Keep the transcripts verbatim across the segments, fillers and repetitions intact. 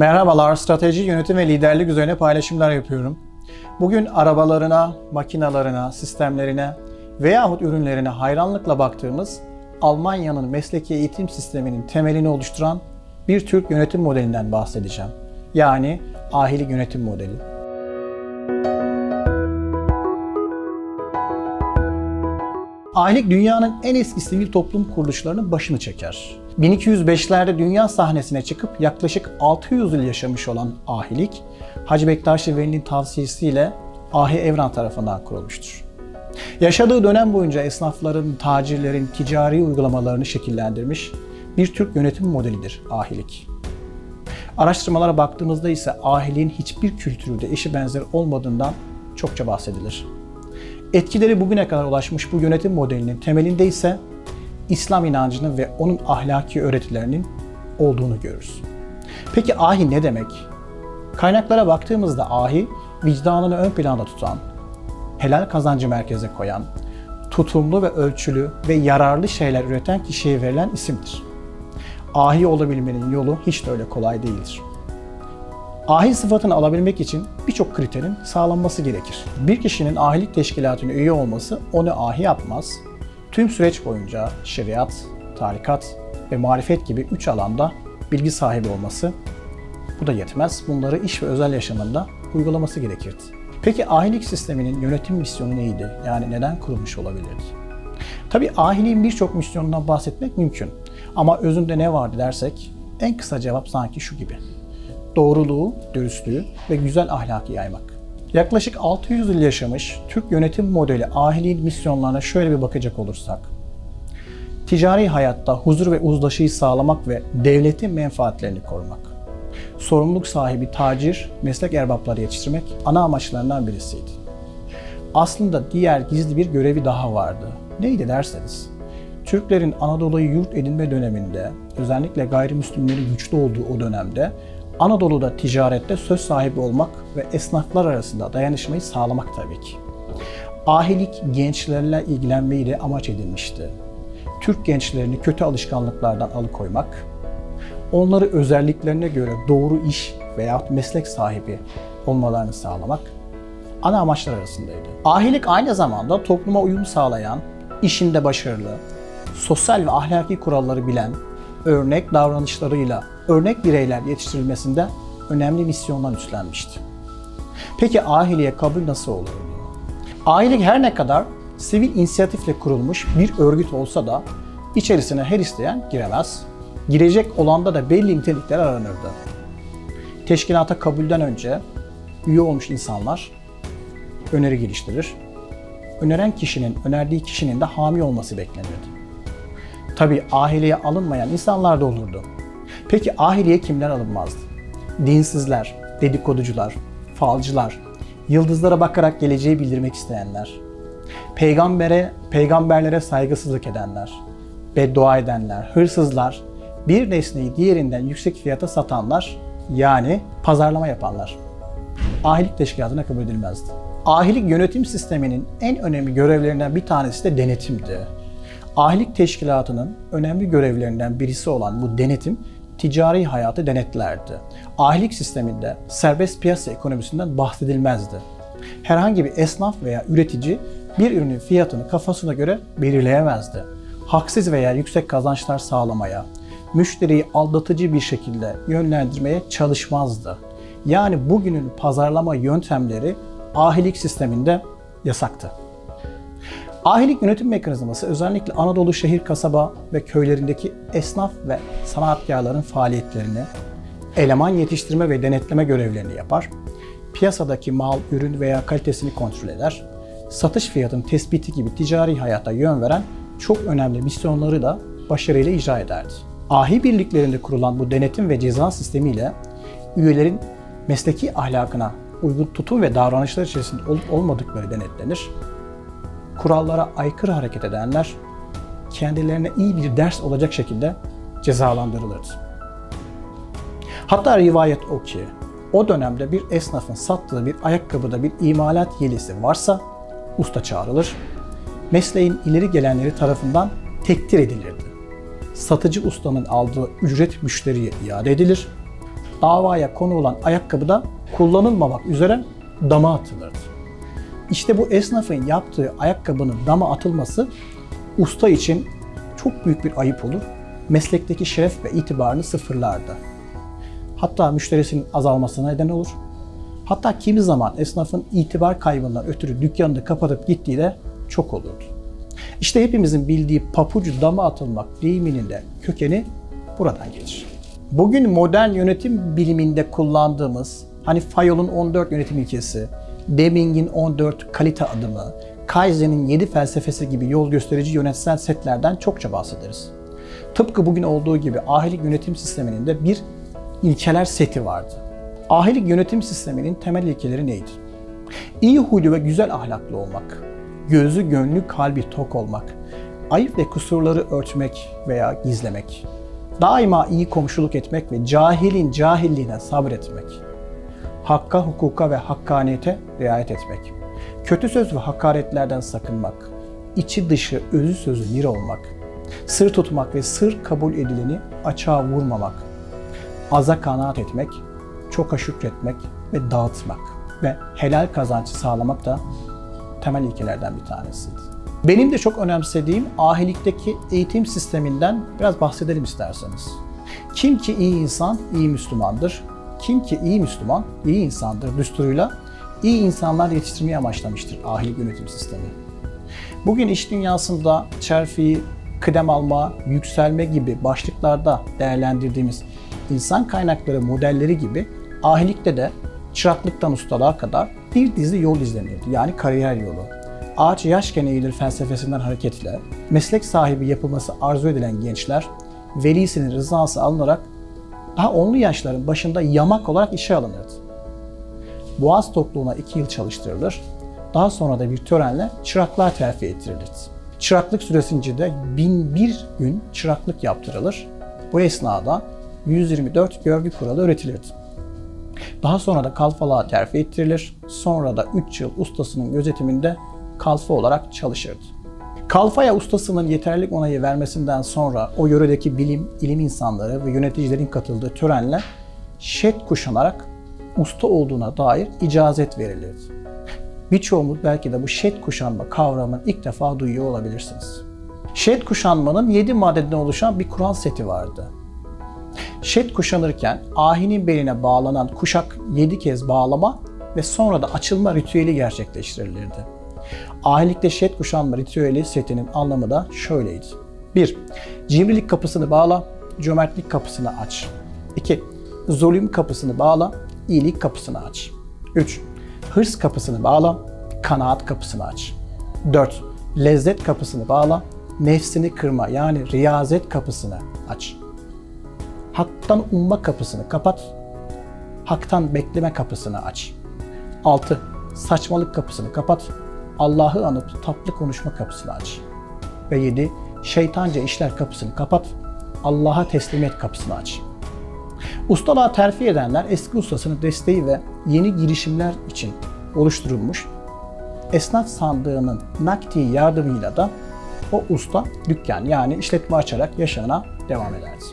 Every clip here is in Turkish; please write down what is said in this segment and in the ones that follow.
Merhabalar, strateji, yönetim ve liderlik üzerine paylaşımlar yapıyorum. Bugün arabalarına, makinalarına, sistemlerine veyahut ürünlerine hayranlıkla baktığımız Almanya'nın mesleki eğitim sisteminin temelini oluşturan bir Türk yönetim modelinden bahsedeceğim. Yani Ahilik yönetim modeli. Ahilik dünyanın en eski sivil toplum kuruluşlarının başını çeker. bin iki yüz beşlerde dünya sahnesine çıkıp yaklaşık altı yüz yıl yaşamış olan Ahilik, Hacı Bektaş-ı Veli'nin tavsiyesiyle Ahi Evran tarafından kurulmuştur. Yaşadığı dönem boyunca esnafların, tacirlerin ticari uygulamalarını şekillendirmiş bir Türk yönetim modelidir Ahilik. Araştırmalara baktığımızda ise Ahiliğin hiçbir kültürde eşi benzeri olmadığından çokça bahsedilir. Etkileri bugüne kadar ulaşmış bu yönetim modelinin temelinde ise İslam inancının ve onun ahlaki öğretilerinin olduğunu görürüz. Peki ahi ne demek? Kaynaklara baktığımızda ahi, vicdanını ön planda tutan, helal kazancı merkeze koyan, tutumlu ve ölçülü ve yararlı şeyler üreten kişiye verilen isimdir. Ahi olabilmenin yolu hiç de öyle kolay değildir. Ahi sıfatını alabilmek için birçok kriterin sağlanması gerekir. Bir kişinin ahilik teşkilatına üye olması onu ahi yapmaz. Tüm süreç boyunca şeriat, tarikat ve marifet gibi üç alanda bilgi sahibi olması, bu da yetmez. Bunları iş ve özel yaşamında uygulaması gerekirdi. Peki ahilik sisteminin yönetim misyonu neydi? Yani neden kurulmuş olabilirdi? Tabii ahiliğin birçok misyonundan bahsetmek mümkün. Ama özünde ne vardı dersek en kısa cevap sanki şu gibi. Doğruluğu, dürüstlüğü ve güzel ahlakı yaymak. Yaklaşık altı yüz yıl yaşamış Türk yönetim modeli ahiliğin misyonlarına şöyle bir bakacak olursak. Ticari hayatta huzur ve uzlaşıyı sağlamak ve devletin menfaatlerini korumak. Sorumluluk sahibi tacir, meslek erbapları yetiştirmek ana amaçlarından birisiydi. Aslında diğer gizli bir görevi daha vardı. Neydi derseniz, Türklerin Anadolu'yu yurt edinme döneminde, özellikle gayrimüslimlerin güçlü olduğu o dönemde, Anadolu'da ticarette söz sahibi olmak ve esnaflar arasında dayanışmayı sağlamak tabii ki. Ahilik gençlerle ilgilenmeyi de amaç edinmişti. Türk gençlerini kötü alışkanlıklardan alıkoymak, onları özelliklerine göre doğru iş veya meslek sahibi olmalarını sağlamak ana amaçlar arasındaydı. Ahilik aynı zamanda topluma uyum sağlayan, işinde başarılı, sosyal ve ahlaki kuralları bilen, örnek davranışlarıyla örnek bireyler yetiştirilmesinde önemli misyonlar üstlenmişti. Peki ahiliye kabul nasıl olurdu? Ahilik her ne kadar sivil inisiyatifle kurulmuş bir örgüt olsa da içerisine her isteyen giremez, girecek olanda da belli nitelikler aranırdı. Teşkilata kabulden önce üye olmuş insanlar öneri geliştirir. Öneren kişinin, önerdiği kişinin de hami olması beklenirdi. Tabii ahiliye alınmayan insanlar da olurdu. Peki ahiliye kimler alınmazdı? Dinsizler, dedikoducular, falcılar, yıldızlara bakarak geleceği bildirmek isteyenler, peygambere, peygamberlere saygısızlık edenler, beddua edenler, hırsızlar, bir nesneyi diğerinden yüksek fiyata satanlar, yani pazarlama yapanlar. Ahilik teşkilatına kabul edilmezdi. Ahilik yönetim sisteminin en önemli görevlerinden bir tanesi de denetimdi. Ahilik teşkilatının önemli görevlerinden birisi olan bu denetim, ticari hayatı denetlerdi. Ahilik sisteminde serbest piyasa ekonomisinden bahsedilmezdi. Herhangi bir esnaf veya üretici bir ürünün fiyatını kafasına göre belirleyemezdi. Haksız veya yüksek kazançlar sağlamaya, müşteriyi aldatıcı bir şekilde yönlendirmeye çalışmazdı. Yani bugünün pazarlama yöntemleri ahilik sisteminde yasaktı. Ahilik yönetim mekanizması özellikle Anadolu şehir, kasaba ve köylerindeki esnaf ve sanatkarların faaliyetlerini, eleman yetiştirme ve denetleme görevlerini yapar, piyasadaki mal, ürün veya kalitesini kontrol eder, satış fiyatının tespiti gibi ticari hayata yön veren çok önemli misyonları da başarıyla icra ederdi. Ahi birliklerinde kurulan bu denetim ve ceza sistemiyle üyelerin mesleki ahlakına uygun tutum ve davranışlar içerisinde olup olmadıkları denetlenir. Kurallara aykırı hareket edenler kendilerine iyi bir ders olacak şekilde cezalandırılırdı. Hatta rivayet o ki, o dönemde bir esnafın sattığı bir ayakkabıda bir imalat hilesi varsa usta çağrılır, mesleğin ileri gelenleri tarafından tektir edilirdi. Satıcı ustanın aldığı ücret müşteriye iade edilir, davaya konu olan ayakkabıda kullanılmamak üzere dama atılırdı. İşte bu esnafın yaptığı ayakkabının dama atılması usta için çok büyük bir ayıp olur. Meslekteki şeref ve itibarını sıfırlardı. Hatta müşterisinin azalmasına neden olur. Hatta kimi zaman esnafın itibar kaybından ötürü dükkanını kapatıp gittiği de çok olurdu. İşte hepimizin bildiği papucu dama atılmak deyiminin de kökeni buradan gelir. Bugün modern yönetim biliminde kullandığımız, hani Fayol'un on dört yönetim ilkesi, Deming'in on dört kalite adımı, Kaizen'in yedi felsefesi gibi yol gösterici yönetsel setlerden çokça bahsederiz. Tıpkı bugün olduğu gibi Ahilik yönetim sisteminin de bir ilkeler seti vardı. Ahilik yönetim sisteminin temel ilkeleri neydi? İyi huylu ve güzel ahlaklı olmak, gözü, gönlü, kalbi tok olmak, ayıp ve kusurları örtmek veya gizlemek, daima iyi komşuluk etmek ve cahilin cahilliğine sabretmek, hakka, hukuka ve hakkaniyete riayet etmek, kötü söz ve hakaretlerden sakınmak, içi dışı, özü sözü bir olmak, sır tutmak ve sır kabul edileni açığa vurmamak, aza kanaat etmek, çoka şükretmek ve dağıtmak ve helal kazancı sağlamak da temel ilkelerden bir tanesiydi. Benim de çok önemsediğim ahilikteki eğitim sisteminden biraz bahsedelim isterseniz. Kim ki iyi insan, iyi Müslümandır. Kim ki iyi Müslüman, iyi insandır düsturuyla iyi insanlar yetiştirmeyi amaçlamıştır ahilik yönetim sistemi. Bugün iş dünyasında terfi, kıdem alma, yükselme gibi başlıklarda değerlendirdiğimiz insan kaynakları modelleri gibi ahilikte de çıraklıktan ustalığa kadar bir dizi yol izlenirdi, yani kariyer yolu. Ağaç yaşken eğilir felsefesinden hareketle meslek sahibi yapılması arzu edilen gençler velisinin rızası alınarak daha onlu yaşların başında yamak olarak işe alınırdı. Boğaz tokluğuna iki yıl çalıştırılır, daha sonra da bir törenle çıraklığa terfi ettirilirdi. Çıraklık süresince de bin bir gün çıraklık yaptırılır, bu esnada yüz yirmi dört görgü kuralı öğretilirdi. Daha sonra da kalfalığa terfi ettirilir, sonra da üç yıl ustasının gözetiminde kalfa olarak çalışırdı. Kalfaya ustasının yeterlilik onayı vermesinden sonra o yöredeki bilim, ilim insanları ve yöneticilerin katıldığı törenle şet kuşanarak usta olduğuna dair icazet verilirdi. Birçoğumuz belki de bu şet kuşanma kavramını ilk defa duyuyor olabilirsiniz. Şet kuşanmanın yedi maddeden oluşan bir kural seti vardı. Şet kuşanırken ahinin beline bağlanan kuşak yedi kez bağlama ve sonra da açılma ritüeli gerçekleştirilirdi. Ahilikte şet kuşanma ritüeli setinin anlamı da şöyleydi. bir. Cimrilik kapısını bağla, cömertlik kapısını aç. iki. Zulüm kapısını bağla, iyilik kapısını aç. üç. Hırs kapısını bağla, kanaat kapısını aç. dört. Lezzet kapısını bağla, nefsini kırma yani riyazet kapısını aç. Haktan umma kapısını kapat, haktan bekleme kapısını aç. altı. Saçmalık kapısını kapat, Allah'ı anıp tatlı konuşma kapısını aç. Ve yedi. Şeytanca işler kapısını kapat, Allah'a teslimiyet kapısını aç. Ustalığa terfi edenler eski ustasının desteği ve yeni girişimler için oluşturulmuş esnaf sandığının nakdi yardımıyla da o usta dükkan yani işletme açarak yaşamına devam ederdi.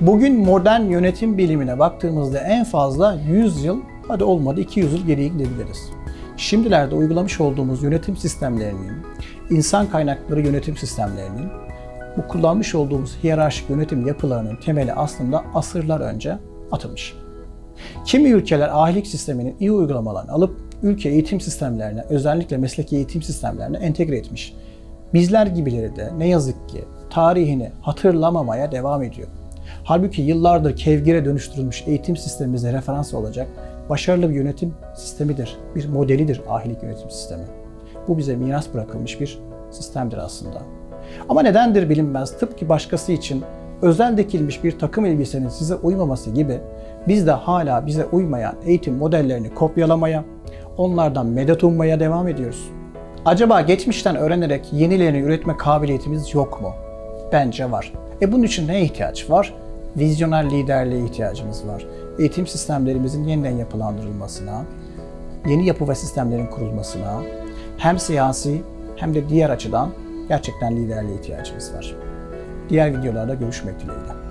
Bugün modern yönetim bilimine baktığımızda en fazla yüz yıl, hadi olmadı iki yüz yıl geriye gidebiliriz. Şimdilerde uygulamış olduğumuz yönetim sistemlerinin, insan kaynakları yönetim sistemlerinin, bu kullanmış olduğumuz hiyerarşik yönetim yapılarının temeli aslında asırlar önce atılmış. Kimi ülkeler ahilik sisteminin iyi uygulamalarını alıp ülke eğitim sistemlerine, özellikle mesleki eğitim sistemlerine entegre etmiş. Bizler gibileri de ne yazık ki tarihini hatırlamamaya devam ediyor. Halbuki yıllardır kevgire dönüştürülmüş eğitim sistemimize referans olacak başarılı bir yönetim sistemidir, bir modelidir ahilik yönetim sistemi. Bu bize miras bırakılmış bir sistemdir aslında. Ama nedendir bilinmez, tıpkı başkası için özel dikilmiş bir takım elbisenin size uymaması gibi biz de hala bize uymayan eğitim modellerini kopyalamaya, onlardan medet ummaya devam ediyoruz. Acaba geçmişten öğrenerek yenilerini üretme kabiliyetimiz yok mu? Bence var. E bunun için neye ihtiyaç var? Vizyoner liderliğe ihtiyacımız var. Eğitim sistemlerimizin yeniden yapılandırılmasına, yeni yapı ve sistemlerin kurulmasına, hem siyasi hem de diğer açıdan gerçekten liderliğe ihtiyacımız var. Diğer videolarda görüşmek dileğiyle.